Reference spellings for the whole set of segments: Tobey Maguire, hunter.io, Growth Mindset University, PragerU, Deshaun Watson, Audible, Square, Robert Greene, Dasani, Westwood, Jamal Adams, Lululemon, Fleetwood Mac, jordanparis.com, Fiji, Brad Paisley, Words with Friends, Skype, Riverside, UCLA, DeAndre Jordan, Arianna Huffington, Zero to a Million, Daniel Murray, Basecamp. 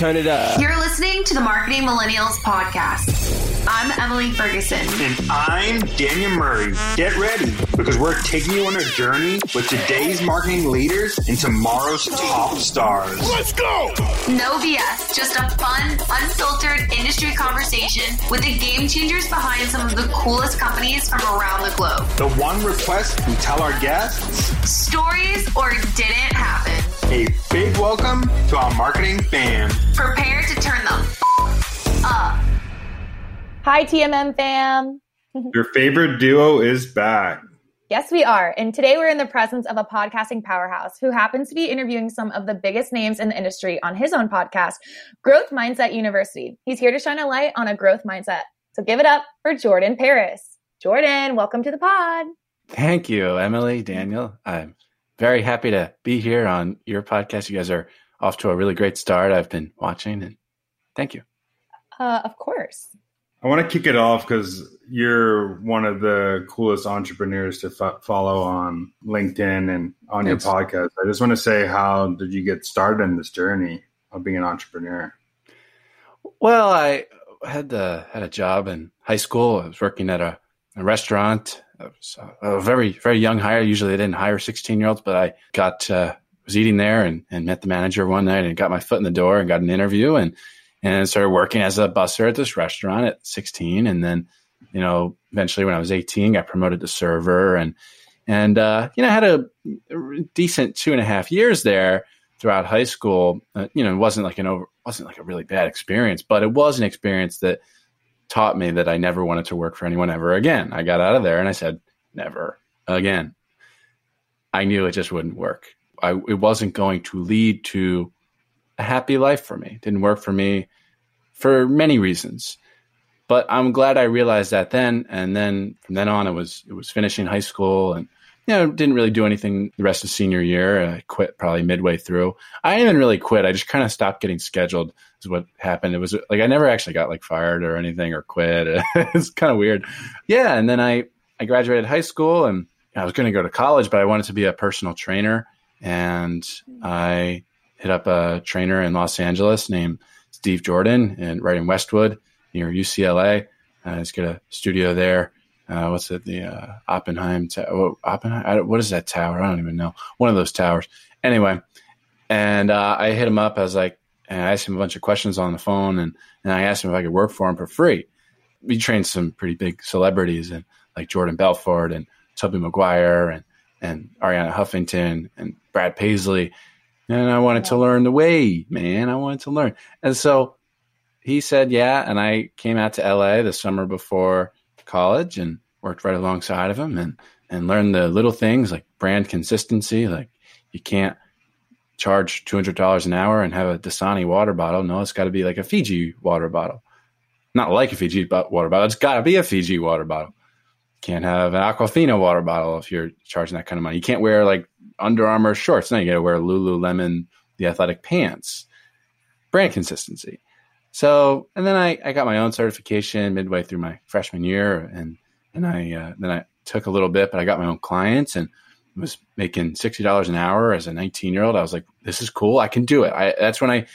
turn it up. You're listening to the Marketing Millennials Podcast. I'm Emily Ferguson. And I'm Daniel Murray. Get ready, because we're taking you on a journey with today's marketing leaders and tomorrow's top stars. Let's go! No BS, just a fun, unfiltered industry conversation with the game changers behind some of the coolest companies from around the globe. The one request we tell our guests: stories or didn't happen. A big welcome to our marketing fam. Prepare to turn the up. Hi, TMM fam. Your favorite duo is back. Yes, we are. And today we're in the presence of a podcasting powerhouse who happens to be interviewing some of the biggest names in the industry on his own podcast, Growth Mindset University. He's here to shine a light on a growth mindset. So give it up for Jordan Paris. Jordan, welcome to the pod. Thank you, Emily, Daniel. I'm very happy to be here on your podcast. You guys are off to a really great start. I've been watching, and thank you. Of course. I want to kick it off because you're one of the coolest entrepreneurs to follow on LinkedIn and on your podcast. I just want to say, how did you get started in this journey of being an entrepreneur? Well, I had a job in high school. I was working at a restaurant. I was a very, very young hire. Usually they didn't hire 16-year-olds, but I was eating there and met the manager one night and got my foot in the door and got an interview and started working as a busser at this restaurant at 16. And then, you know, eventually when I was 18, got promoted to server and I had a decent 2.5 years there throughout high school. It wasn't like a really bad experience, but it was an experience that taught me that I never wanted to work for anyone ever again. I got out of there and I said, never again. I knew it just wouldn't work. It wasn't going to lead to a happy life for me. It didn't work for me for many reasons, but I'm glad I realized that then. And then from then on, it was finishing high school and, you know, didn't really do anything the rest of senior year. I quit probably midway through. I didn't even really quit. I just kind of stopped getting scheduled is what happened. It was like, I never actually got like fired or anything or quit. It's kind of weird. Yeah. And then I graduated high school and I was going to go to college, but I wanted to be a personal trainer. And I hit up a trainer in Los Angeles named Steve Jordan and right in Westwood near UCLA. He's got a studio there. What's it? The Oppenheim Tower. What is that tower? I don't even know. One of those towers. Anyway, and I hit him up. I was like, and I asked him a bunch of questions on the phone, and I asked him if I could work for him for free. We trained some pretty big celebrities, and like Jordan Belfort and Tobey Maguire and Arianna Huffington and Brad Paisley. And I wanted to learn the way, man. I wanted to learn. And so he said, yeah. And I came out to LA the summer before college and worked right alongside of him and learned the little things like brand consistency. Like you can't charge $200 an hour and have a Dasani water bottle. No, it's got to be like a Fiji water bottle. Not like a Fiji water bottle. It's got to be a Fiji water bottle. Can't have an Aquafina water bottle if you're charging that kind of money. You can't wear like Under Armour shorts. Now you got to wear Lululemon, the athletic pants. Brand consistency. So, and then I got my own certification midway through my freshman year, and then I took a little bit, but I got my own clients and was making $60 an hour as a 19-year-old. I was like, this is cool. I can do it. That's when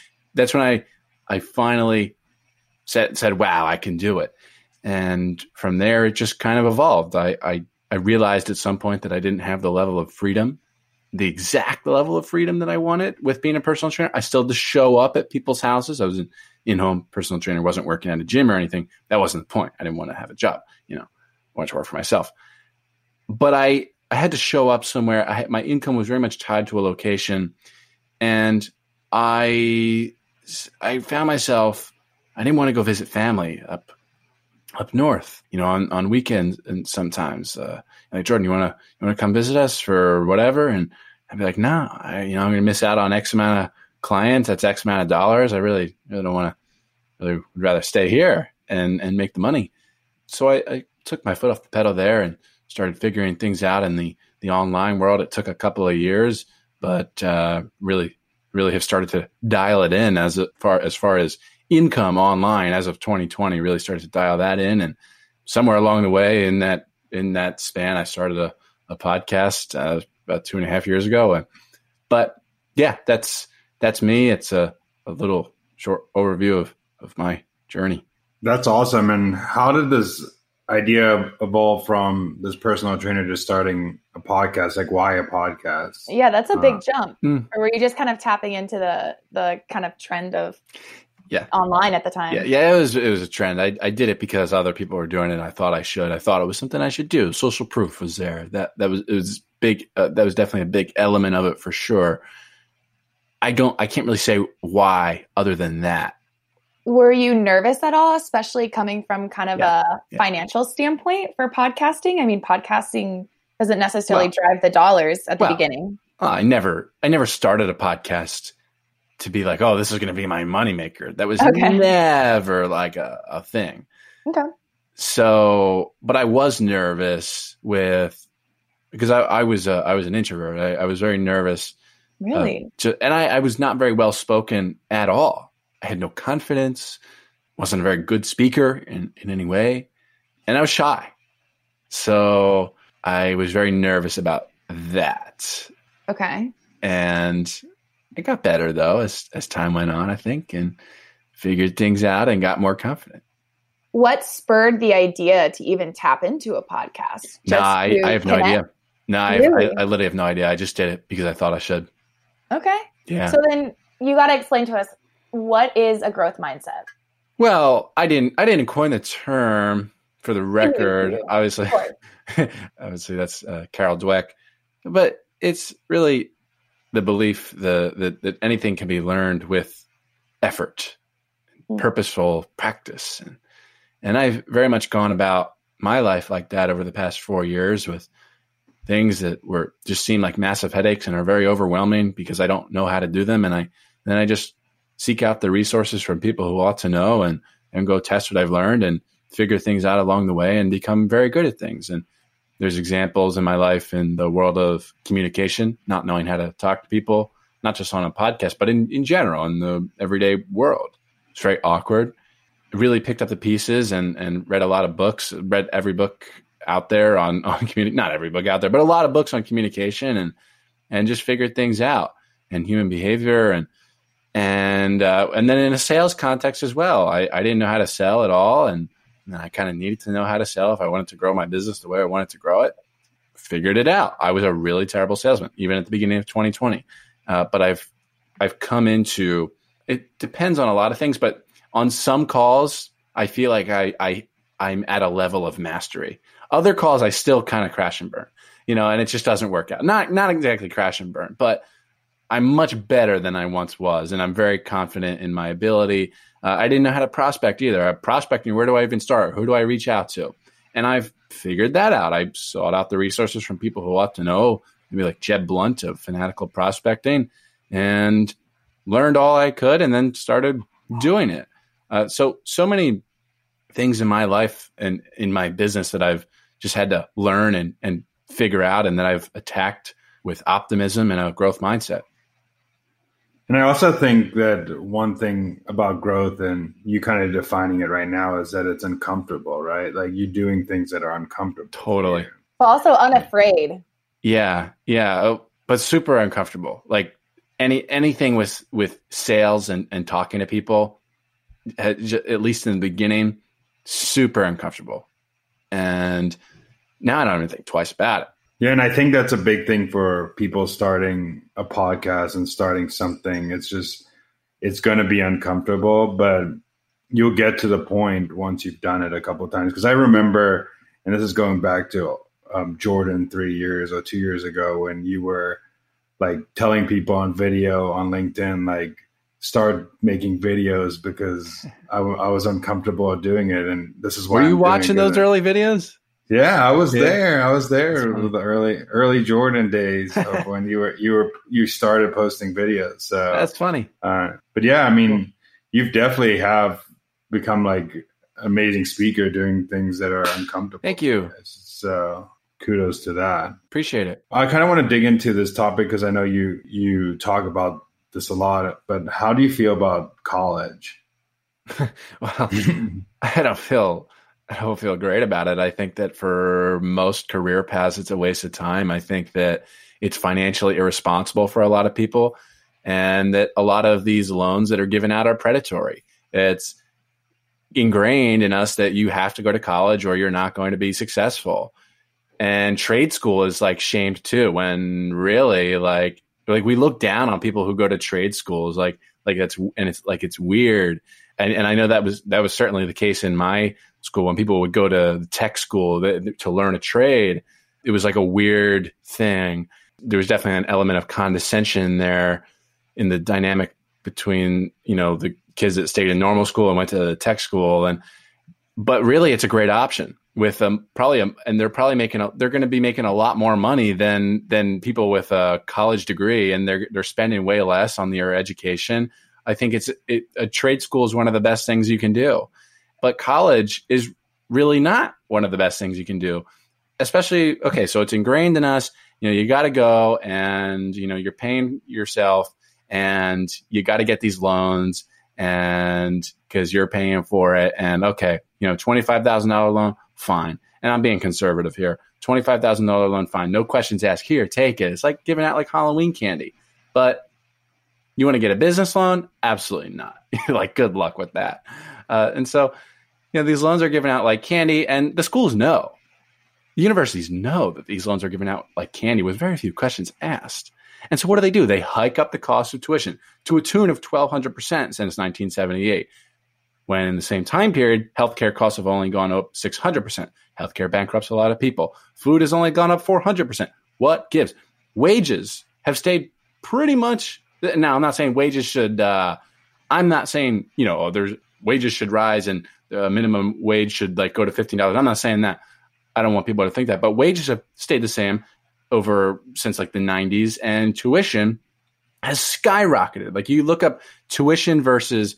I finally said, wow, I can do it. And from there, it just kind of evolved. I realized at some point that I didn't have the level of freedom, the exact level of freedom that I wanted with being a personal trainer. I still just show up at people's houses. I was an in-home personal trainer, wasn't working at a gym or anything. That wasn't the point. I didn't want to have a job. I wanted to work for myself. But I had to show up somewhere. My income was very much tied to a location. And I found myself, I didn't want to go visit family up north, on weekends and sometimes, like, Jordan, you want to come visit us for whatever? And I'd be like, no, I'm going to miss out on X amount of clients. That's X amount of dollars. I really, really don't want to, really would rather stay here and make the money. So I took my foot off the pedal there and started figuring things out in the online world. It took a couple of years, but, really, really have started to dial it in as far as income online as of 2020, really started to dial that in. And somewhere along the way in that span, I started a podcast about 2.5 years ago. But yeah, that's me. It's a little short overview of my journey. That's awesome. And how did this idea evolve from this personal trainer just starting a podcast? Like, why a podcast? Yeah, that's a big jump. Or were you just kind of tapping into the kind of trend of online at the time? Yeah, it was a trend. I did it because other people were doing it. And I thought I should. I thought it was something I should do. Social proof was there. It was big. That was definitely a big element of it for sure. I can't really say why other than that. Were you nervous at all, especially coming from kind of a financial standpoint for podcasting? I mean, podcasting doesn't necessarily drive the dollars at the beginning. I never started a podcast to be like, oh, this is going to be my moneymaker. That was never like a thing. Okay. So, but I was nervous because I was an introvert. I was very nervous. Really? And I was not very well spoken at all. I had no confidence, wasn't a very good speaker in any way, and I was shy. So I was very nervous about that. Okay. And it got better, though, as time went on, I think, and figured things out and got more confident. What spurred the idea to even tap into a podcast? I have no idea. I literally have no idea. I just did it because I thought I should. Okay. Yeah. So then you got to explain to us, what is a growth mindset? Well, I didn't coin the term for the record. Obviously that's Carol Dweck, but it's really the belief that anything can be learned with effort, purposeful practice, and I've very much gone about my life like that over the past 4 years with things that were just seem like massive headaches and are very overwhelming because I don't know how to do them, and I just seek out the resources from people who ought to know and go test what I've learned and figure things out along the way and become very good at things. And there's examples in my life in the world of communication, not knowing how to talk to people, not just on a podcast, but in general, in the everyday world. It's very awkward. I really picked up the pieces and read a lot of books, read every book out there on communication, not every book out there, but a lot of books on communication and just figured things out and human behavior and then in a sales context as well, I didn't know how to sell at all. And I kind of needed to know how to sell if I wanted to grow my business the way I wanted to grow it. Figured it out. I was a really terrible salesman, even at the beginning of 2020. But I've come into, it depends on a lot of things, but on some calls, I feel like I'm at a level of mastery. Other calls, I still kind of crash and burn, and it just doesn't work out. Not exactly crash and burn, but I'm much better than I once was, and I'm very confident in my ability. I didn't know how to prospect either. Prospecting, where do I even start? Who do I reach out to? And I've figured that out. I sought out the resources from people who ought to know, maybe like Jeb Blunt of Fanatical Prospecting, and learned all I could and then started doing it. So many things in my life and in my business that I've just had to learn and figure out, and that I've attacked with optimism and a growth mindset. And I also think that one thing about growth, and you kind of defining it right now, is that it's uncomfortable, right? Like you're doing things that are uncomfortable. Totally. But also unafraid. Yeah. Yeah. But super uncomfortable. Like anything with sales and talking to people, at least in the beginning, super uncomfortable. And now I don't even think twice about it. Yeah, and I think that's a big thing for people starting a podcast and starting something. It's going to be uncomfortable, but you'll get to the point once you've done it a couple of times. Because I remember, and this is going back to Jordan 2 years ago, when you were like telling people on video on LinkedIn, like, start making videos because I was uncomfortable at doing it. And this is why. Were you watching those early videos? Yeah, I was there with the early Jordan days of when you started posting videos. So that's funny. But yeah, I mean, you definitely have become like amazing speaker doing things that are uncomfortable. Thank you. So kudos to that. Appreciate it. I kind of want to dig into this topic because I know you talk about this a lot, but how do you feel about college? Well, I don't feel great about it. I think that for most career paths, it's a waste of time. I think that it's financially irresponsible for a lot of people. and that a lot of these loans that are given out are predatory. It's ingrained in us that you have to go to college or you're not going to be successful. And trade school is like shamed too, when really like we look down on people who go to trade schools, like that's, and it's like, it's weird. And I know that was certainly the case in my school. When people would go to tech school to learn a trade, it was like a weird thing. There was definitely an element of condescension there in the dynamic between, you know, the kids that stayed in normal school and went to the tech school. But really it's a great option with and they're probably they're going to be making a lot more money than people with a college degree, and they're spending way less on their education. I think a trade school is one of the best things you can do, but college is really not one of the best things you can do. Especially, okay, so it's ingrained in us, you know, you got to go and, you know, you're paying yourself and you got to get these loans and because you're paying for it. And okay, you know, $25,000 loan, fine. And I'm being conservative here. $25,000 loan, fine. No questions asked. Here, take it. It's like giving out like Halloween candy. But you want to get a business loan? Absolutely not. Like, good luck with that. And so, you know, these loans are given out like candy, and the schools know. The universities know that these loans are given out like candy with very few questions asked. And so what do? They hike up the cost of tuition to a tune of 1,200% since 1978, when in the same time period, healthcare costs have only gone up 600%. Healthcare bankrupts a lot of people. Food has only gone up 400%. What gives? Wages have stayed pretty much. Now, I'm not saying wages should, I'm not saying, you know, wages should rise and the minimum wage should like go to $15. I'm not saying that. I don't want people to think that, but wages have stayed the same since like the 90s, and tuition has skyrocketed. Like, you look up tuition versus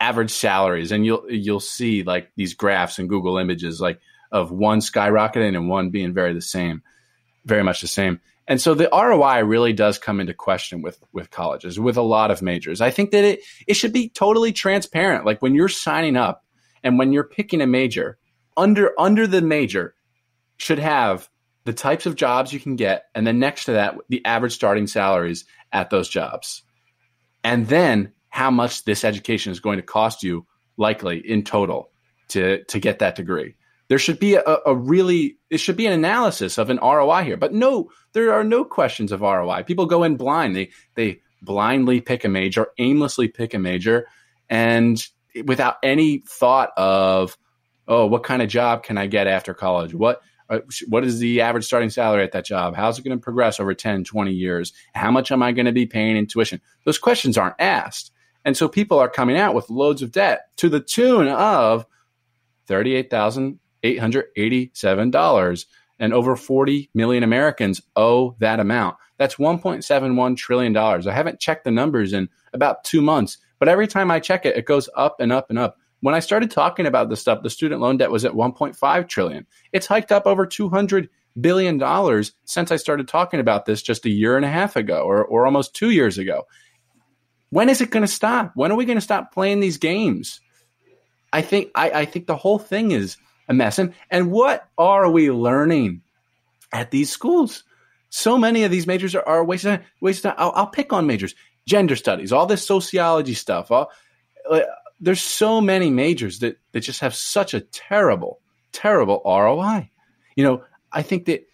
average salaries and you'll see like these graphs and Google images, like of one skyrocketing and one being very much the same. And so the ROI really does come into question with colleges, with a lot of majors. I think that it should be totally transparent. Like, when you're signing up and when you're picking a major, under the major should have the types of jobs you can get, and then next to that, the average starting salaries at those jobs. And then how much this education is going to cost you, likely in total, to get that degree. There should be it should be an analysis of an ROI here. But no, there are no questions of ROI. People go in blind. They blindly pick a major, aimlessly pick a major, and without any thought of, oh, what kind of job can I get after college? What is the average starting salary at that job? How's it going to progress over 10, 20 years? How much am I going to be paying in tuition? Those questions aren't asked. And so people are coming out with loads of debt to the tune of $38,887, and over 40 million Americans owe that amount. That's $1.71 trillion. I haven't checked the numbers in about 2 months, but every time I check it, it goes up and up and up. When I started talking about this stuff, the student loan debt was at $1.5 trillion. It's hiked up over $200 billion since I started talking about this just a year and a half ago, or almost 2 years ago. When is it going to stop? When are we going to stop playing these games? I think the whole thing is a mess. And what are we learning at these schools? So many of these majors are wasted. I'll pick on majors. Gender studies, all this sociology stuff, there's so many majors that just have such a terrible, terrible ROI. You know, I think that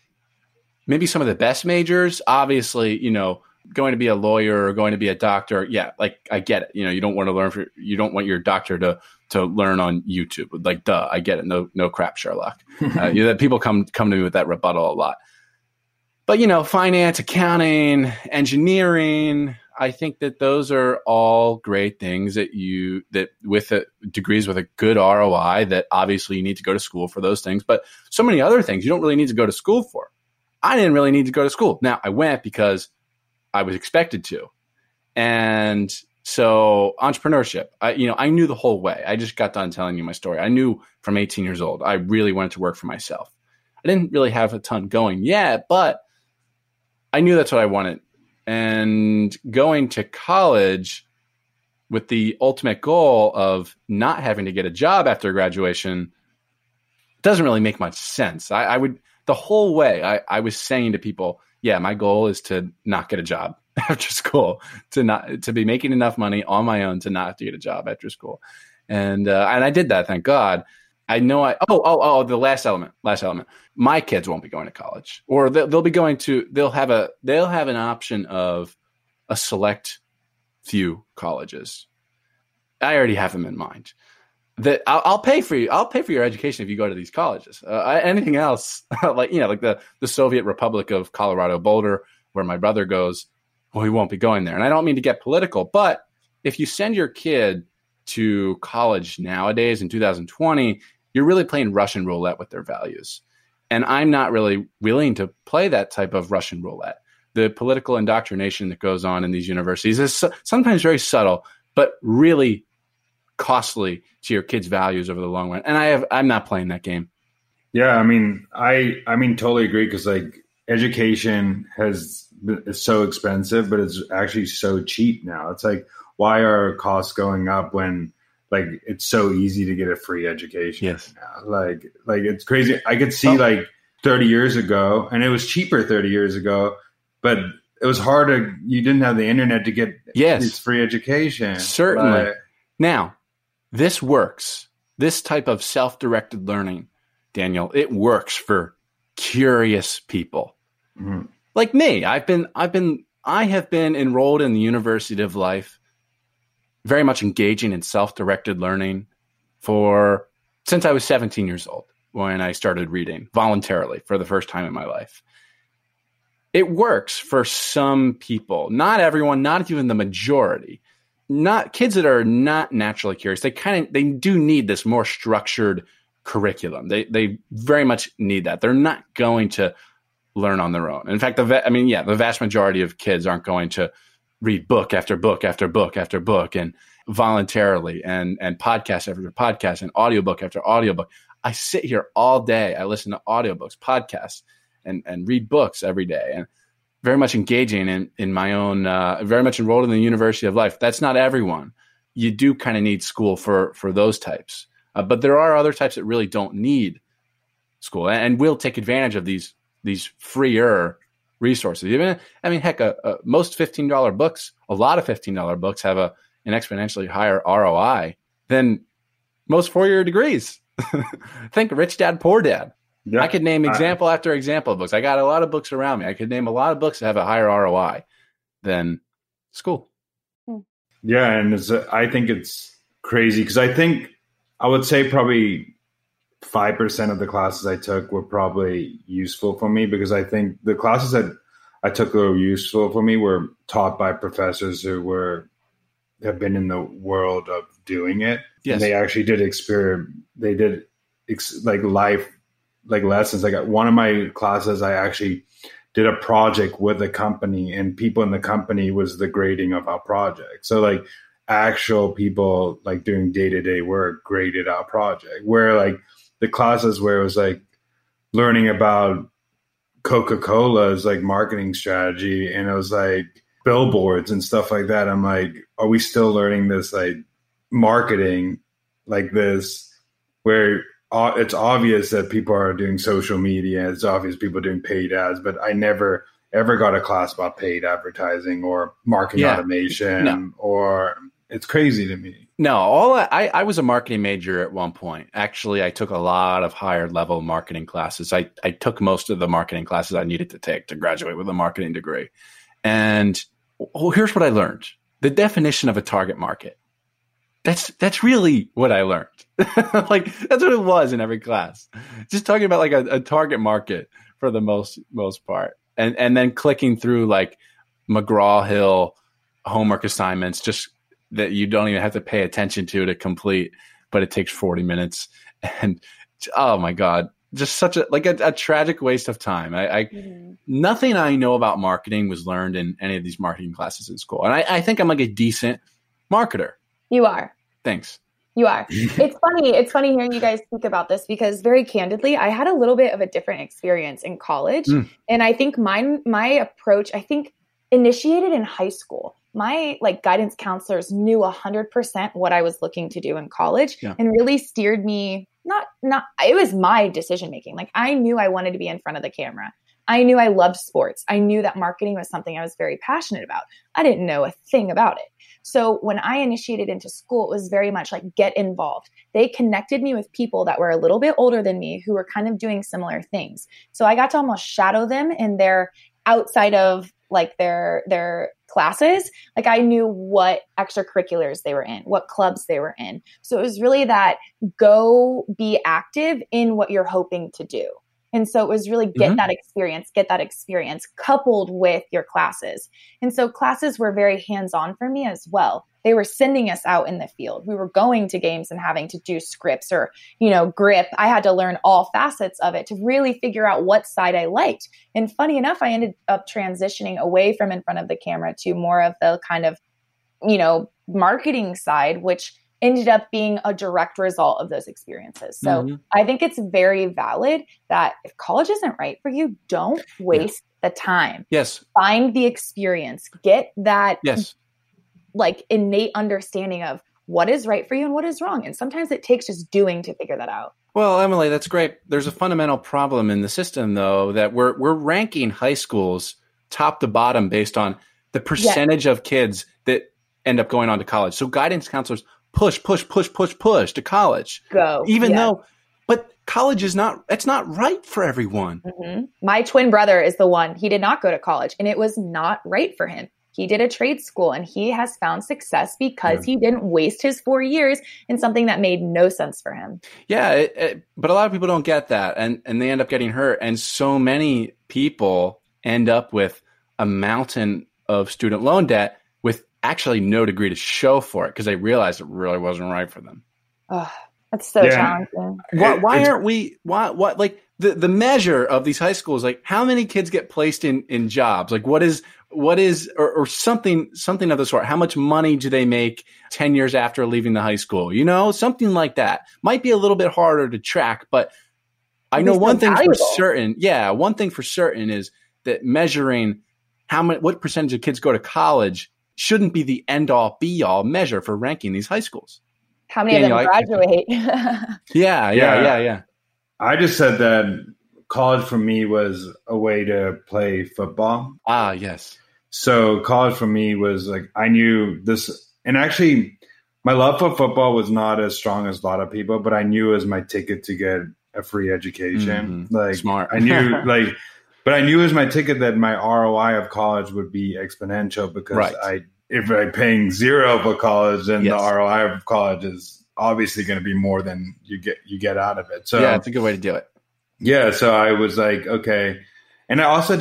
maybe some of the best majors, obviously, you know, going to be a lawyer or going to be a doctor. Yeah, like, I get it. You know, you don't want to learn you don't want your doctor to learn on YouTube. Like, duh, I get it. No crap, Sherlock. You know, that people come to me with that rebuttal a lot. But, you know, finance, accounting, engineering, I think that those are all great things that with degrees with a good ROI, that obviously you need to go to school for those things, but so many other things you don't really need to go to school for. I didn't really need to go to school. Now, I went because I was expected to. And so entrepreneurship, I knew the whole way. I just got done telling you my story. I knew from 18 years old, I really wanted to work for myself. I didn't really have a ton going yet, but I knew that's what I wanted. And going to college with the ultimate goal of not having to get a job after graduation doesn't really make much sense. I would, the whole way I was saying to people, yeah, my goal is to not get a job. after school to be making enough money on my own to not get a job after school. And I did that. Thank God. I know I, the last element, my kids won't be going to college, or they'll be going to, they'll have an option of a select few colleges. I already have them in mind that I'll pay for you. I'll pay for your education if you go to these colleges. Anything else, like the Soviet Republic of Colorado Boulder, where my brother goes, well, he won't be going there. And I don't mean to get political, but if you send your kid to college nowadays in 2020, you're really playing Russian roulette with their values. And I'm not really willing to play that type of Russian roulette. The political indoctrination that goes on in these universities is sometimes very subtle, but really costly to your kids' values over the long run. And I'm not playing that game. Yeah, I mean, totally agree, because education is so expensive, but it's actually so cheap now. It's why are costs going up when it's so easy to get a free education? Yes. Right now? It's crazy. I could see 30 years ago, and it was cheaper 30 years ago, but it was harder. You didn't have the internet to get this free education. Certainly. Now, this works. This type of self-directed learning, Daniel, it works for curious people like me. I have been enrolled in the University of Life, very much engaging in self-directed learning since I was 17 years old, when I started reading voluntarily for the first time in my life. It works for some people, not everyone, not even the majority, not kids that are not naturally curious. They do need this more structured curriculum. They very much need that. They're not going to learn on their own. In fact, the vast majority of kids aren't going to read book after book after book after book, and voluntarily, and podcast after podcast, and audiobook after audiobook. I sit here all day. I listen to audiobooks, podcasts, and read books every day, and very much engaging in my own, very much enrolled in the University of Life. That's not everyone. You do kind of need school for those types. But there are other types that really don't need school and will take advantage of these freer resources. Even, most $15 books, a lot of $15 books have an exponentially higher ROI than most four-year degrees. Think Rich Dad, Poor Dad. Yeah, I could name example after example of books. I got a lot of books around me. I could name a lot of books that have a higher ROI than school. Yeah, and I think it's crazy, because I would say probably 5% of the classes I took were probably useful for me, because I think the classes that I took that were useful for me were taught by professors who have been in the world of doing it. Yes. And they actually did life lessons. One of my classes, I actually did a project with a company, and people in the company was the grading of our project. So actual people doing day-to-day work graded our project, where the classes where it was learning about Coca-Cola's marketing strategy, and it was billboards and stuff like that. I'm are we still learning this marketing this, where it's obvious that people are doing social media, it's obvious people are doing paid ads, but I never ever got a class about paid advertising or marketing automation or... It's crazy to me. No, I was a marketing major at one point. Actually, I took a lot of higher level marketing classes. I took most of the marketing classes I needed to take to graduate with a marketing degree. And here's what I learned. The definition of a target market. That's really what I learned. That's what it was in every class. Just talking about a target market for the most part. And then clicking through McGraw-Hill homework assignments, just that you don't even have to pay attention to complete, but it takes 40 minutes. And oh my God, just such a tragic waste of time. Nothing I know about marketing was learned in any of these marketing classes in school. And I think I'm a decent marketer. You are. Thanks. You are. It's funny hearing you guys speak about this, because very candidly, I had a little bit of a different experience in college. And I think my approach, initiated in high school. My guidance counselors knew 100% what I was looking to do in college and really steered me. It was my decision making. I knew I wanted to be in front of the camera. I knew I loved sports. I knew that marketing was something I was very passionate about. I didn't know a thing about it. So when I initiated into school, it was very much like get involved. They connected me with people that were a little bit older than me who were kind of doing similar things. So I got to almost shadow them in their outside of like their classes. Like I knew what extracurriculars they were in, what clubs they were in. So it was really that go be active in what you're hoping to do. And so it was really get that experience coupled with your classes. And so classes were very hands-on for me as well. They were sending us out in the field. We were going to games and having to do scripts or, grip. I had to learn all facets of it to really figure out what side I liked. And funny enough, I ended up transitioning away from in front of the camera to more of the kind of, marketing side, which ended up being a direct result of those experiences. So I think it's very valid that if college isn't right for you, don't waste the time. Yes. Find the experience. Get that innate understanding of what is right for you and what is wrong. And sometimes it takes just doing to figure that out. Well, Emily, that's great. There's a fundamental problem in the system, though, that we're ranking high schools top to bottom based on the percentage of kids that end up going on to college. So guidance counselors push to college. Go. But college it's not right for everyone. Mm-hmm. My twin brother is the one, he did not go to college and it was not right for him. He did a trade school and he has found success because he didn't waste his 4 years in something that made no sense for him. Yeah. But a lot of people don't get that and they end up getting hurt. And so many people end up with a mountain of student loan debt with actually no degree to show for it because they realized it really wasn't right for them. Oh, that's so challenging. The measure of these high schools, like how many kids get placed in jobs? Like what is, or something of the sort. How much money do they make 10 years after leaving the high school? Something like that might be a little bit harder to track, but I know one thing for certain. Yeah. One thing for certain is that measuring what percentage of kids go to college shouldn't be the end all be all measure for ranking these high schools. How many of them graduate? Yeah. I just said that college for me was a way to play football. Ah, yes. So college for me was like, I knew this. And actually, my love for football was not as strong as a lot of people, but I knew it was my ticket to get a free education. Mm-hmm. Like, smart. I knew, but I knew it was my ticket that my ROI of college would be exponential because if I'm paying zero for college, then the ROI of college is obviously going to be more than you get out of it. So yeah, it's a good way to do it. Yeah. So I was like, okay. And I also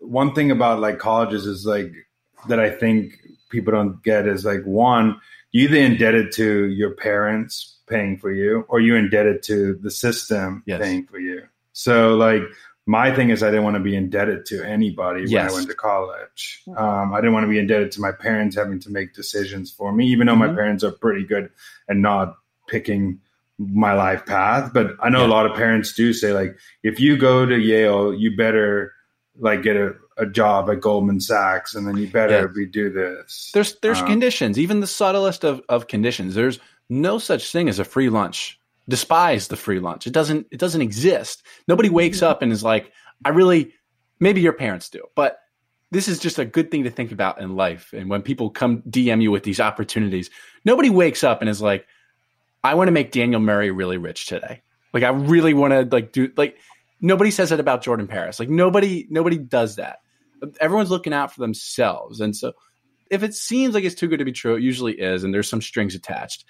one thing about colleges is that I think people don't get is one, you either indebted to your parents paying for you or you indebted to the system paying for you. So my thing is I didn't want to be indebted to anybody when I went to college. I didn't want to be indebted to my parents having to make decisions for me, even though my parents are pretty good at not picking my life path. But I know a lot of parents do say, if you go to Yale, you better get a job at Goldman Sachs and then you better redo this. There's conditions, even the subtlest of conditions. There's no such thing as a free lunch. Despise the free lunch. It doesn't exist. Nobody wakes up and is like, maybe your parents do, but this is just a good thing to think about in life. And when people come DM you with these opportunities, nobody wakes up and is like, I want to make Daniel Murray really rich today. I really want to nobody says that about Jordan Paris. Nobody does that. Everyone's looking out for themselves. And so if it seems like it's too good to be true, it usually is. And there's some strings attached.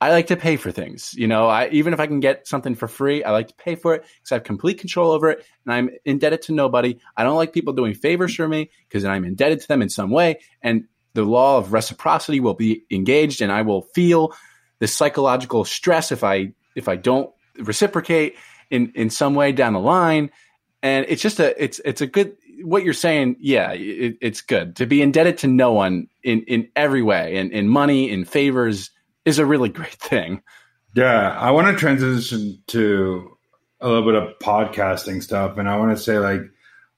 I like to pay for things, even if I can get something for free, I like to pay for it because I have complete control over it and I'm indebted to nobody. I don't like people doing favors for me because I'm indebted to them in some way. And the law of reciprocity will be engaged and I will feel the psychological stress if I don't reciprocate in some way down the line. And it's just it's a good, what you're saying. Yeah, it's good to be indebted to no one in every way and in money, in favors, is a really great thing. Yeah. I want to transition to a little bit of podcasting stuff. And I want to say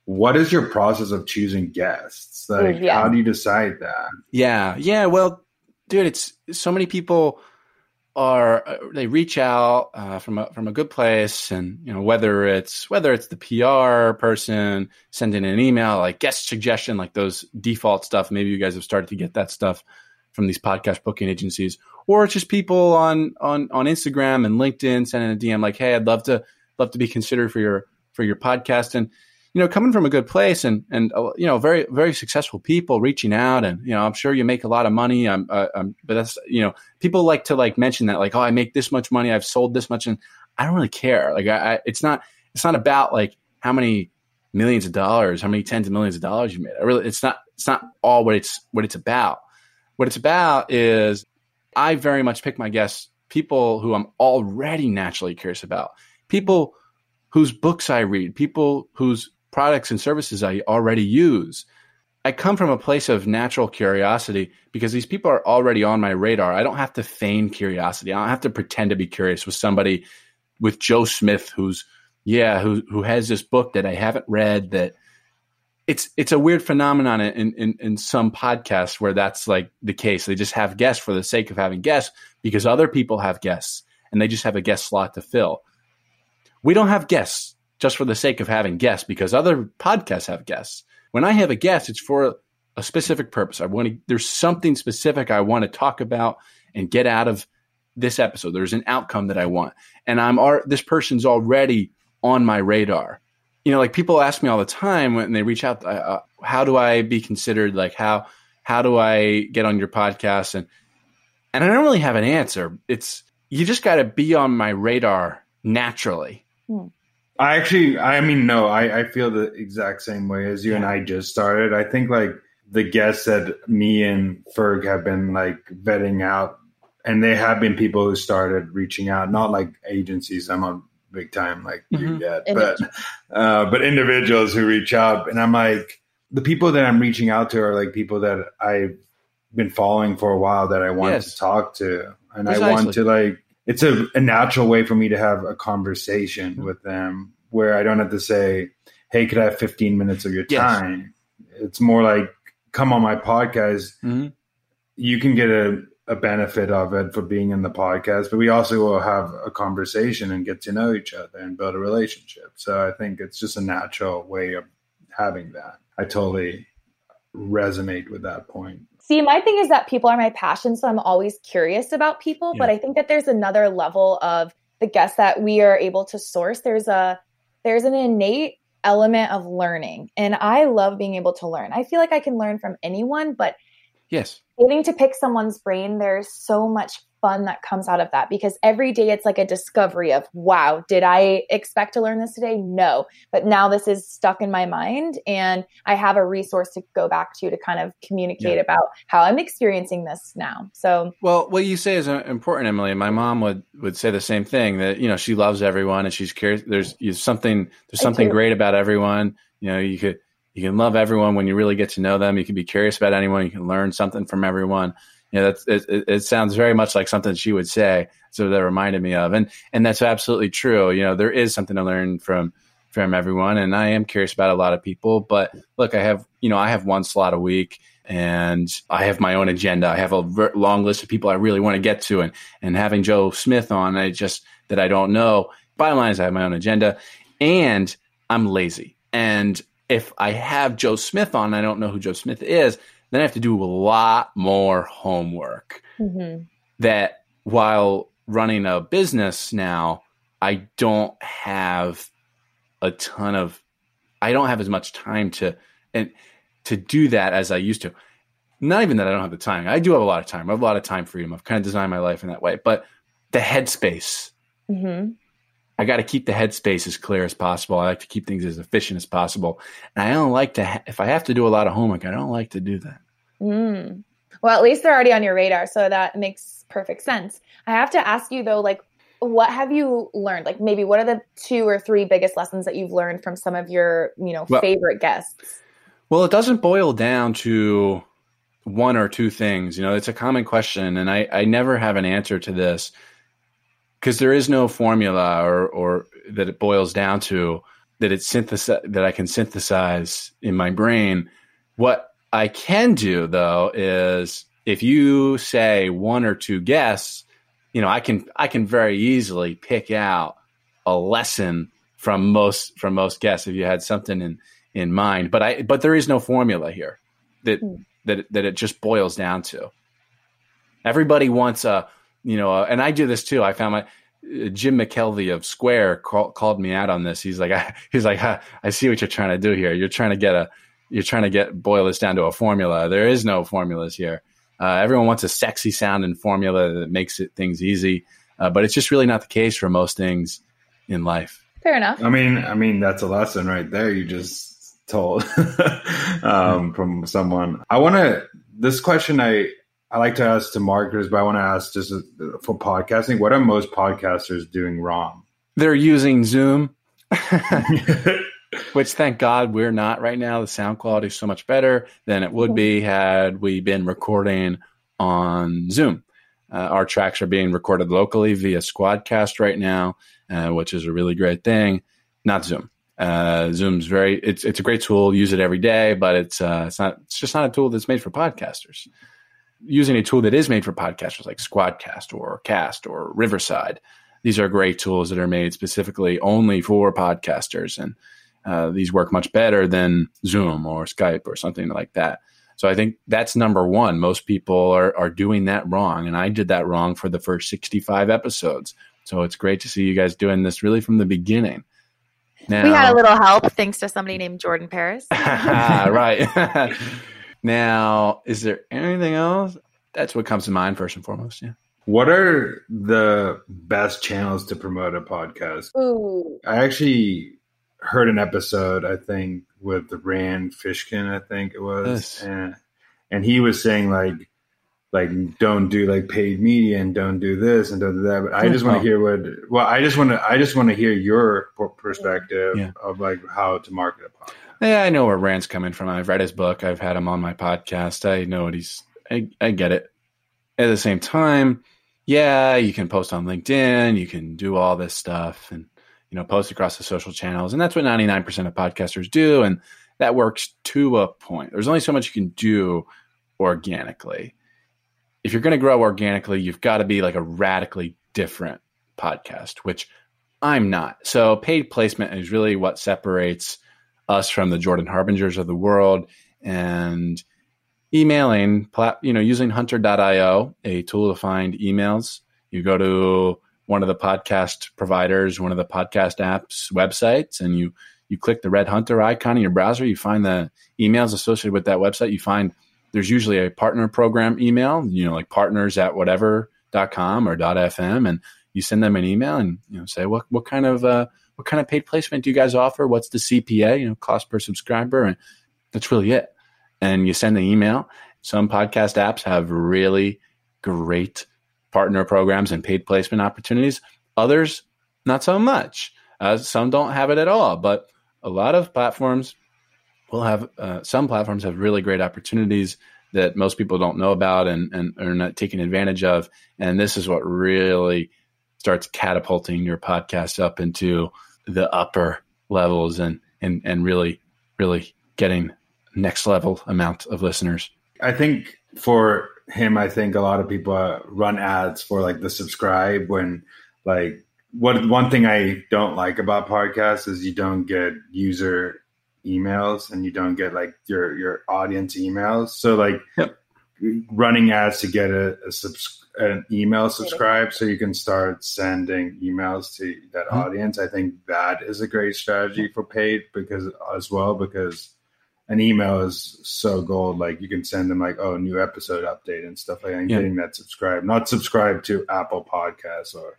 what is your process of choosing guests? How do you decide that? Yeah. Well, dude, it's so many people reach out from a good place, and whether it's the PR person sending an email, like guest suggestion, like those default stuff. Maybe you guys have started to get that stuff from these podcast booking agencies, or it's just people on Instagram and LinkedIn sending a DM like, "Hey, I'd love to be considered for your podcast." And coming from a good place, and very, very successful people reaching out, and I'm sure you make a lot of money. But that's people like to mention that, like, "Oh, I make this much money, I've sold this much," and I don't really care. Like, it's not about like how many millions of dollars, how many tens of millions of dollars you made. It's not all what it's about. What it's about is I very much pick my guests, people who I'm already naturally curious about, people whose books I read, people whose products and services I already use. I come from a place of natural curiosity because these people are already on my radar. I don't have to feign curiosity. I don't have to pretend to be curious with somebody, with Joe Smith, who has this book that I haven't read. That it's a weird phenomenon in some podcasts where that's like the case. They just have guests for the sake of having guests because other people have guests and they just have a guest slot to fill. We don't have guests just for the sake of having guests, because other podcasts have guests. When I have a guest, it's for a specific purpose. There's something specific I want to talk about and get out of this episode. There's an outcome that I want, and this person's already on my radar. People ask me all the time when they reach out, "How do I be considered? Like, how do I get on your podcast?" And I don't really have an answer. You just got to be on my radar naturally. Yeah. I feel the exact same way as you. Yeah. And I just started. I think the guests that me and Ferg have been vetting out, and they have been people who started reaching out, not agencies. I'm a big time you get, but individuals who reach out. And I'm the people that I'm reaching out to are people that I've been following for a while that I want to talk to. And precisely. I want to it's a natural way for me to have a conversation with them where I don't have to say, "Hey, could I have 15 minutes of your time?" Yes. It's more come on my podcast. Mm-hmm. You can get a benefit of it for being in the podcast, but we also will have a conversation and get to know each other and build a relationship. So I think it's just a natural way of having that. I totally resonate with that point. See, my thing is that people are my passion, so I'm always curious about people. Yeah. But I think that there's another level of the guests that we are able to source. There's an innate element of learning, and I love being able to learn. I feel I can learn from anyone, but yes, getting to pick someone's brain, there's so much fun that comes out of that, because every day it's a discovery of, wow, did I expect to learn this today? No, but now this is stuck in my mind, and I have a resource to go back to kind of communicate about how I'm experiencing this now. So, well, what you say is important, Emily. My mom would say the same thing, that she loves everyone and she's curious. There's something great about everyone. You can love everyone when you really get to know them. You can be curious about anyone. You can learn something from everyone. It sounds very much like something she would say. So that reminded me of, and that's absolutely true. There is something to learn from everyone, and I am curious about a lot of people. But look, I have one slot a week, and I have my own agenda. I have a long list of people I really want to get to, and having Joe Smith on, that I don't know. Bottom line is, I have my own agenda, and I'm lazy. And if I have Joe Smith on, I don't know who Joe Smith is, then I have to do a lot more homework. Mm-hmm. That while running a business now, I don't have as much time to do that as I used to. Not even that I don't have the time. I do have a lot of time. I have a lot of time freedom. I've kind of designed my life in that way. But the headspace, I got to keep the headspace as clear as possible. I like to keep things as efficient as possible. And I don't like to, if I have to do a lot of homework, I don't like to do that. Mm. Well, at least they're already on your radar, so that makes perfect sense. I have to ask you though, what have you learned? Maybe what are the 2 or 3 biggest lessons that you've learned from some of your, favorite guests? Well, it doesn't boil down to 1 or 2 things. It's a common question, and I never have an answer to this, because there is no formula or that it boils down to, that I can synthesize in my brain. What I can do, though, is if you say 1 or 2 guests, you know, I can very easily pick out a lesson from most guests if you had something in mind. But there is no formula here that it just boils down to. Everybody wants and I do this too. I found Jim McKelvey of Square called me out on this. He's like, I see what you're trying to do here. You're trying to boil this down to a formula. There is no formulas here. Everyone wants a sexy sounding formula that makes things easy, but it's just really not the case for most things in life. Fair enough. I mean that's a lesson right there. You just told from someone. This question I like to ask to marketers, but I want to ask just for podcasting. What are most podcasters doing wrong? They're using Zoom, which thank God we're not right now. The sound quality is so much better than it would be had we been recording on Zoom. Our tracks are being recorded locally via Squadcast right now, which is a really great thing. Not Zoom. Zoom's it's a great tool. Use it every day, but it's just not a tool that's made for podcasters. Using a tool that is made for podcasters like Squadcast or Cast or Riverside. These are great tools that are made specifically only for podcasters. And these work much better than Zoom or Skype or something like that. So I think that's number one. Most people are doing that wrong. And I did that wrong for the first 65 episodes. So it's great to see you guys doing this really from the beginning. Now, we had a little help thanks to somebody named Jordan Paris. Right. Now, is there anything else? That's what comes to mind first and foremost. Yeah. What are the best channels to promote a podcast? Ooh. I actually heard an episode, I think, with Rand Fishkin, I think it was. Yes. And he was saying like don't do like paid media and don't do this and don't do that. But I just want to hear I just want to hear your perspective of like how to market a podcast. Yeah, I know where Rand's coming from. I've read his book. I've had him on my podcast. I know what I get it. At the same time, yeah, you can post on LinkedIn. You can do all this stuff and, post across the social channels. And that's what 99% of podcasters do. And that works to a point. There's only so much you can do organically. If you're going to grow organically, you've got to be like a radically different podcast, which I'm not. So paid placement is really what separates us from the Jordan Harbingers of the world, and emailing, using hunter.io, a tool to find emails. You go to one of the podcast providers, one of the podcast apps, websites, and you click the red hunter icon in your browser. You find the emails associated with that website. You find there's usually a partner program email, like partners@whatever.com or .fm. And you send them an email and, say, what kind of paid placement do you guys offer? What's the CPA, cost per subscriber? And that's really it. And you send the email. Some podcast apps have really great partner programs and paid placement opportunities. Others, not so much. Some don't have it at all, but a lot of platforms will have, some platforms have really great opportunities that most people don't know about and are not taking advantage of. And this is what really starts catapulting your podcast up into the upper levels and really, really getting next level amount of listeners. I think for him, a lot of people run ads for like the subscribe when like one thing I don't like about podcasts is you don't get user emails and you don't get like your audience emails. So like running ads to get an email subscribe so you can start sending emails to that audience. I think that is a great strategy for paid because an email is so gold. Like you can send them like, oh, new episode update and stuff like that. And getting that subscribe, not subscribe to Apple Podcasts or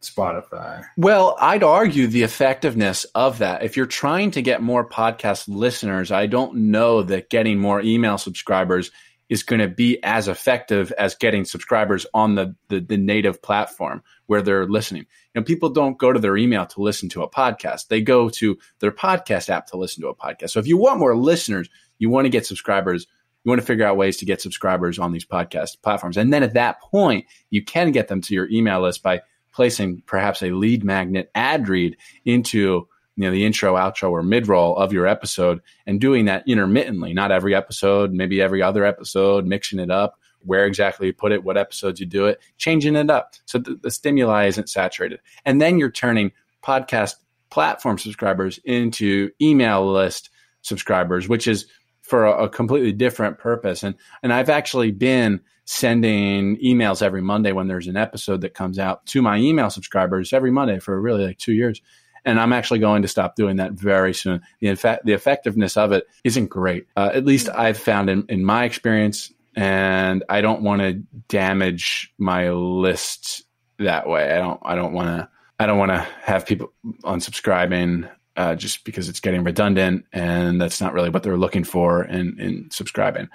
Spotify. Well, I'd argue the effectiveness of that. If you're trying to get more podcast listeners, I don't know that getting more email subscribers is going to be as effective as getting subscribers on the native platform where they're listening. People don't go to their email to listen to a podcast. They go to their podcast app to listen to a podcast. So if you want more listeners, you want to get subscribers. You want to figure out ways to get subscribers on these podcast platforms. And then at that point, you can get them to your email list by placing perhaps a lead magnet ad read into the intro, outro, or mid-roll of your episode and doing that intermittently, not every episode, maybe every other episode, mixing it up, where exactly you put it, what episodes you do it, changing it up so that the stimuli isn't saturated. And then you're turning podcast platform subscribers into email list subscribers, which is for a completely different purpose. And I've actually been sending emails every Monday when there's an episode that comes out to my email subscribers every Monday for really like 2 years. And I'm actually going to stop doing that very soon. The effectiveness of it isn't great. At least I've found in my experience, and I don't want to damage my list that way. I don't want to have people unsubscribing just because it's getting redundant, and that's not really what they're looking for in subscribing.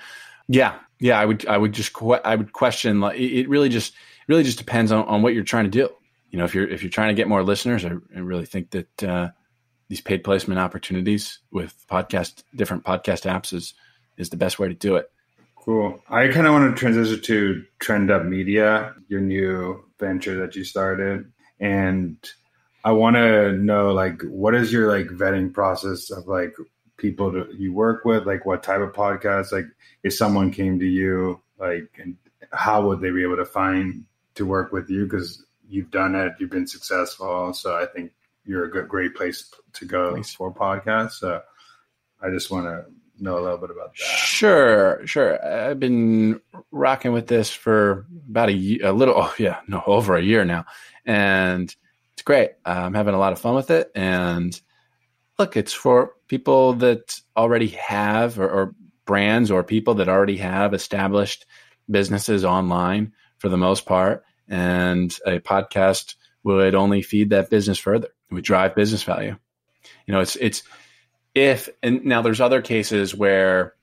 Yeah. I would question. Like, it really just depends on what you're trying to do. You know, if you're trying to get more listeners, I really think that these paid placement opportunities with different podcast apps is the best way to do it. Cool. I kind of want to transition to Trend Up Media, your new venture that you started, and I want to know, like, what is your like vetting process of like people you work with, like what type of podcasts, like if someone came to you, like, and how would they be able to find to work with you? Because you've done it, you've been successful. So I think you're a great place to go for podcasts. So I just want to know a little bit about that. Sure. I've been rocking with this for about over a year now. And it's great. I'm having a lot of fun with it. And look, it's for people that already have or brands or people that already have established businesses online for the most part. And a podcast would only feed that business further. It would drive business value. You know, and now there's other cases where,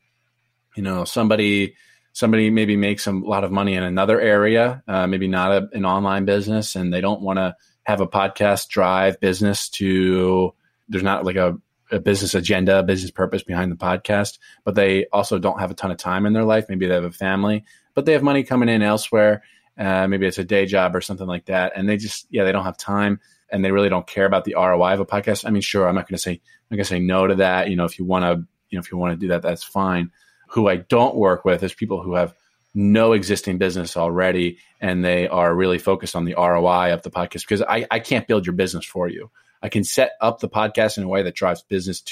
you know, somebody maybe makes a lot of money in another area, maybe not an online business, and they don't want to have a podcast drive business to, there's not like a business agenda, business purpose behind the podcast, but they also don't have a ton of time in their life. Maybe they have a family, but they have money coming in elsewhere. Maybe it's a day job or something like that. And they just, they don't have time and they really don't care about the ROI of a podcast. I mean, sure, I'm not going to say no to that. You know, if you want to do that, that's fine. Who I don't work with is people who have no existing business already. And they are really focused on the ROI of the podcast, because I can't build your business for you. I can set up the podcast in a way that drives business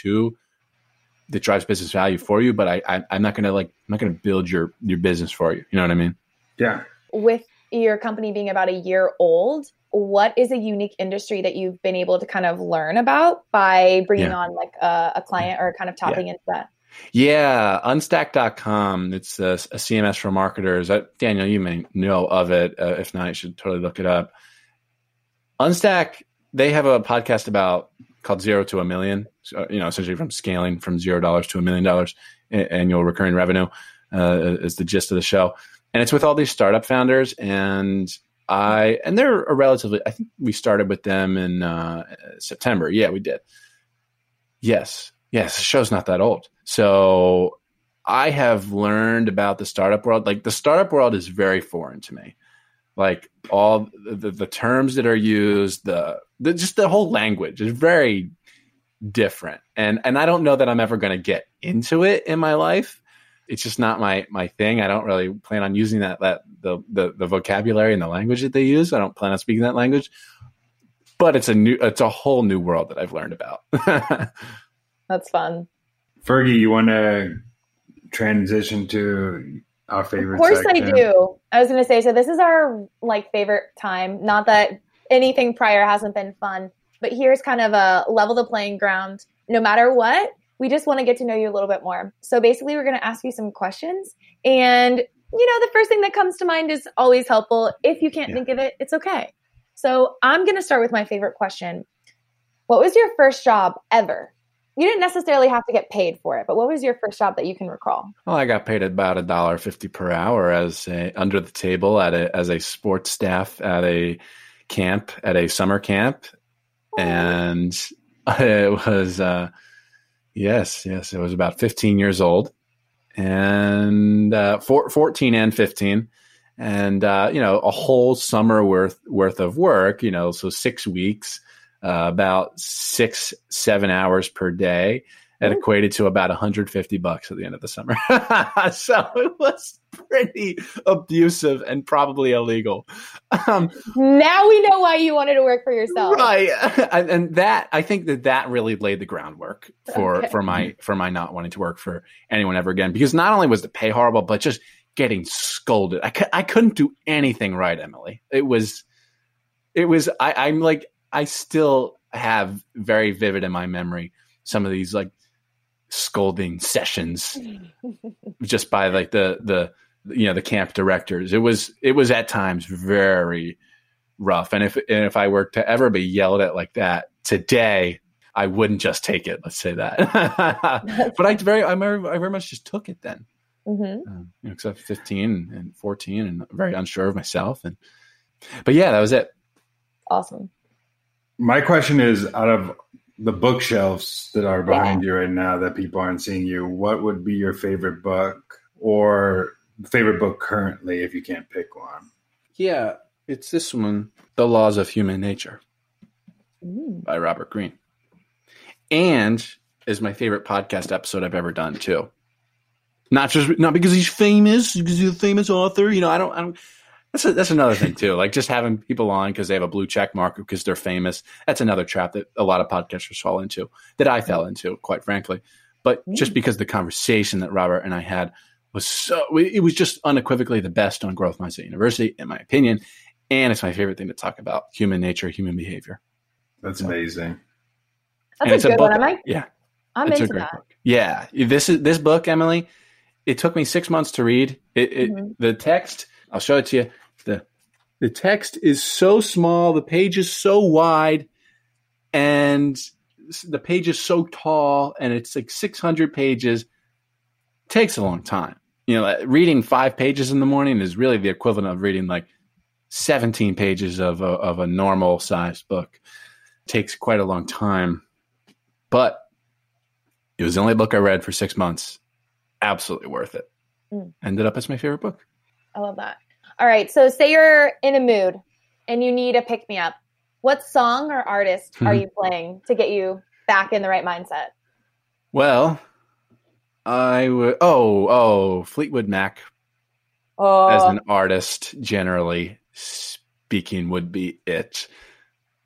value for you. But I'm not going to build your business for you. You know what I mean? Yeah. With your company being about a year old, what is a unique industry that you've been able to kind of learn about by bringing on like a client or kind of tapping into that? Yeah, Unstack.com. It's a CMS for marketers. Daniel, you may know of it. If not, you should totally look it up. Unstack, they have a podcast called Zero to a Million. So, you know, essentially from scaling from $0 to $1 million annual recurring revenue is the gist of the show. And it's with all these startup founders, and they're a relatively, I think we started with them in September. Yeah, we did. Yes, the show's not that old. So I have learned about the startup world. Like, the startup world is very foreign to me. Like, all the terms that are used, just the whole language is very different. And I don't know that I'm ever going to get into it in my life. It's just not my thing. I don't really plan on using the vocabulary and the language that they use. I don't plan on speaking that language, but it's a whole new world that I've learned about. That's fun. Fergie, you want to transition to our favorite? Of course, section? I do. I was going to say, so this is our like favorite time. Not that anything prior hasn't been fun, but here's kind of a level the playing ground. No matter what, we just want to get to know you a little bit more. So basically, we're going to ask you some questions. And, you know, the first thing that comes to mind is always helpful. If you can't think of it, it's okay. So I'm going to start with my favorite question. What was your first job ever? You didn't necessarily have to get paid for it, but what was your first job that you can recall? Well, I got paid about $1.50 per hour as under the table as a sports staff at a camp, at a summer camp. Oh. And it was... Yes. It was about 15 years old, and 14 and 15, and you know, a whole summer worth of work. You know, so 6 weeks, about 7 hours per day. It equated to about $150 at the end of the summer. So it was pretty abusive and probably illegal. Now we know why you wanted to work for yourself. Right. And that, I think that really laid the groundwork for my not wanting to work for anyone ever again, because not only was the pay horrible, but just getting scolded. I couldn't do anything right, Emily. I still have very vivid in my memory some of these like scolding sessions just by like the camp directors. It was at times very rough. And if I were to ever be yelled at like that today, I wouldn't just take it. Let's say that. But I very much just took it then. Mm-hmm. Because I was 15 and 14 and very unsure of myself. But yeah, that was it. Awesome. My question is, out of the bookshelves that are behind you right now that people aren't seeing you, what would be your favorite book or favorite book currently if you can't pick one? Yeah, it's this one, The Laws of Human Nature by Robert Greene. And is my favorite podcast episode I've ever done too. Not because he's famous, because he's a famous author. You know, I don't. That's another thing too. Like just having people on because they have a blue check mark because they're famous. That's another trap that a lot of podcasters fall into. That I fell into, quite frankly. But just because the conversation that Robert and I had was it was just unequivocally the best on Growth Mindset University, in my opinion. And it's my favorite thing to talk about: human nature, human behavior. That's amazing. That's a good one. I'm into that. Book. Yeah, this book, Emily. It took me 6 months to read it. The text, I'll show it to you. The text is so small. The page is so wide and the page is so tall, and it's like 600 pages. It takes a long time. You know, reading 5 pages in the morning is really the equivalent of reading like 17 pages of a normal sized book. It takes quite a long time, but it was the only book I read for 6 months. Absolutely worth it. Ended up as my favorite book. I love that. All right. So say you're in a mood and you need a pick me up. What song or artist are you playing to get you back in the right mindset? Well, I would. Fleetwood Mac as an artist, generally speaking, would be it.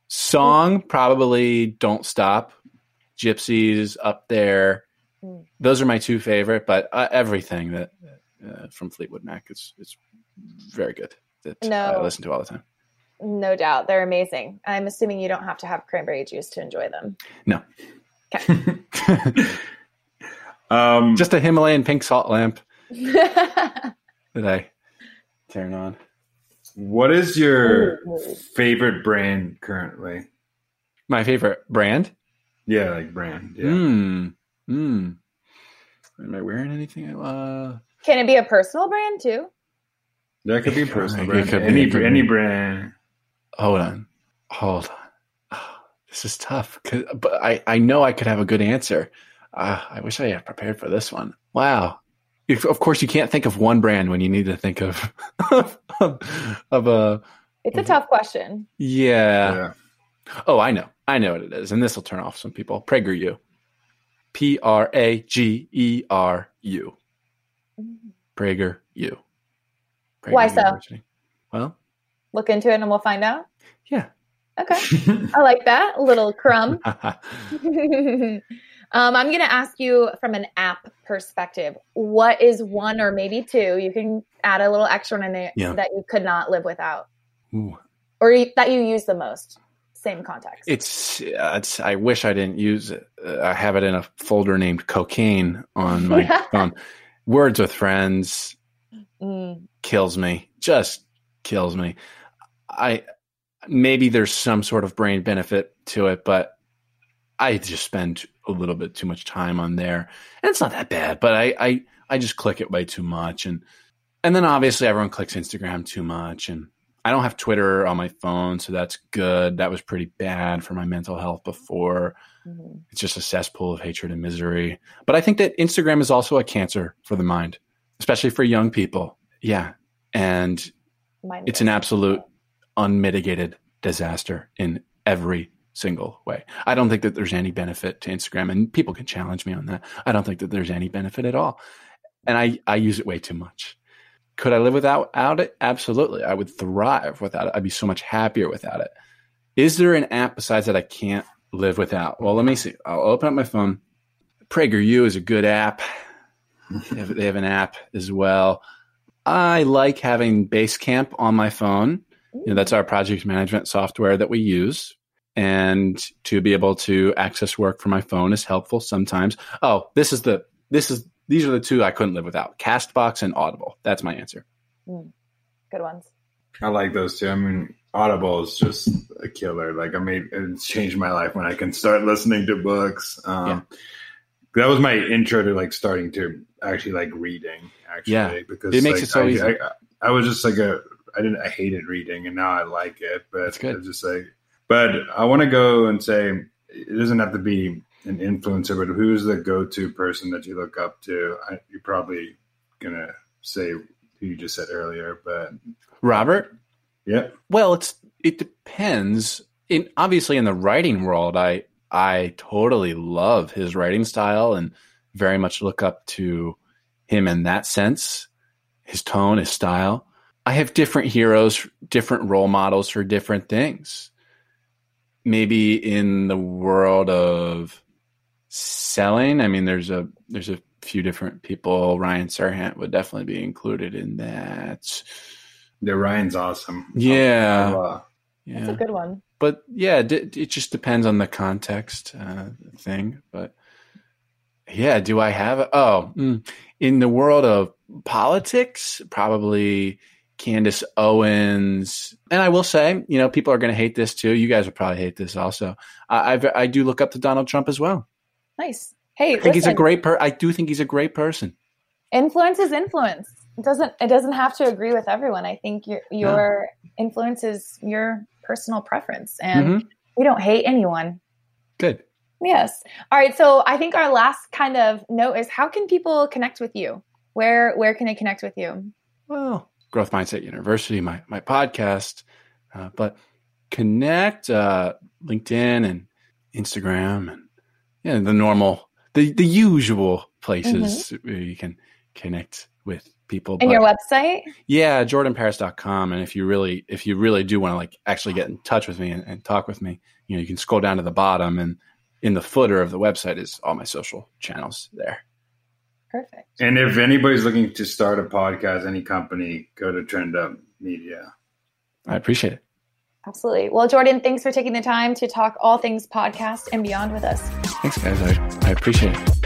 Song, probably Don't Stop. Gypsies up there. Those are my two favorite, but everything that from Fleetwood Mac is very good. I listen to all the time. No doubt. They're amazing. I'm assuming you don't have to have cranberry juice to enjoy them. No. Okay. Just a Himalayan pink salt lamp that I turn on. What is your favorite brand currently? My favorite brand? Yeah, like brand. Yeah. Am I wearing anything? Can it be a personal brand too? That could be a personal brand. Any brand. Hold on. Oh, this is tough. But I know I could have a good answer. I wish I had prepared for this one. Wow. Of course, you can't think of one brand when you need to think of a. It's a tough question. Yeah. Oh, I know what it is, and this will turn off some people. PragerU. PragerU. PragerU. Why so? University. Well, look into it and we'll find out. Yeah. Okay. I like that. A little crumb. I'm going to ask you from an app perspective, what is one or maybe two? You can add a little extra one in there that you could not live without. Ooh. Or that you use the most. Same context. It's. I wish I didn't use it. I have it in a folder named cocaine on my phone. Words with friends kills me. Just kills me. Maybe there's some sort of brain benefit to it, but I just spend a little bit too much time on there, and it's not that bad. But I just click it way too much, and then obviously everyone clicks Instagram too much, and. I don't have Twitter on my phone, so that's good. That was pretty bad for my mental health before. Mm-hmm. It's just a cesspool of hatred and misery. But I think that Instagram is also a cancer for the mind, especially for young people. Yeah. And it's an absolute unmitigated disaster in every single way. I don't think that there's any benefit to Instagram, and people can challenge me on that. I don't think that there's any benefit at all. And I use it way too much. Could I live without it? Absolutely. I would thrive without it. I'd be so much happier without it. Is there an app besides that I can't live without? Well, let me see. I'll open up my phone. PragerU is a good app. They have an app as well. I like having Basecamp on my phone. You know, that's our project management software that we use. And to be able to access work from my phone is helpful sometimes. Oh, these are the two I couldn't live without: Castbox and Audible. That's my answer. Good ones. I like those two. I mean, Audible is just a killer. Like, I mean, it's changed my life when I can start listening to books. That was my intro to like starting to actually like reading. Because it makes it so easy. I was just like I hated reading, and now I like it. But it's good. But I want to go and say it doesn't have to be an influencer, but who's the go-to person that you look up to? You're probably gonna say who you just said earlier, but Robert. Yeah. Well, it depends. Obviously in the writing world, I totally love his writing style and very much look up to him in that sense, his tone, his style. I have different heroes, different role models for different things. Maybe in the world of selling, I mean, there's a few different people. Ryan Serhant would definitely be included in that. Yeah, Ryan's awesome. Yeah. Yeah. That's a good one. But yeah, it just depends on the context thing. But yeah, do I have it? In the world of politics, probably Candace Owens. And I will say, you know, people are going to hate this too. You guys will probably hate this also. I do look up to Donald Trump as well. Nice. Hey, I think he's a great person. I do think he's a great person. Influence is influence. It doesn't have to agree with everyone. I think your influence is your personal preference, and we don't hate anyone. Good. Yes. All right. So I think our last kind of note is, how can people connect with you? Where can they connect with you? Well, Growth Mindset University, my podcast, but connect LinkedIn and Instagram and the normal, the usual places where you can connect with people. And your website? Yeah, jordanparis.com. And if you really do want to like actually get in touch with me and talk with me, you know, you can scroll down to the bottom, and in the footer of the website is all my social channels there. Perfect. And if anybody's looking to start a podcast, any company, go to Trend Up Media. I appreciate it. Absolutely. Well, Jordan, thanks for taking the time to talk all things podcast and beyond with us. Thanks, guys. I appreciate it.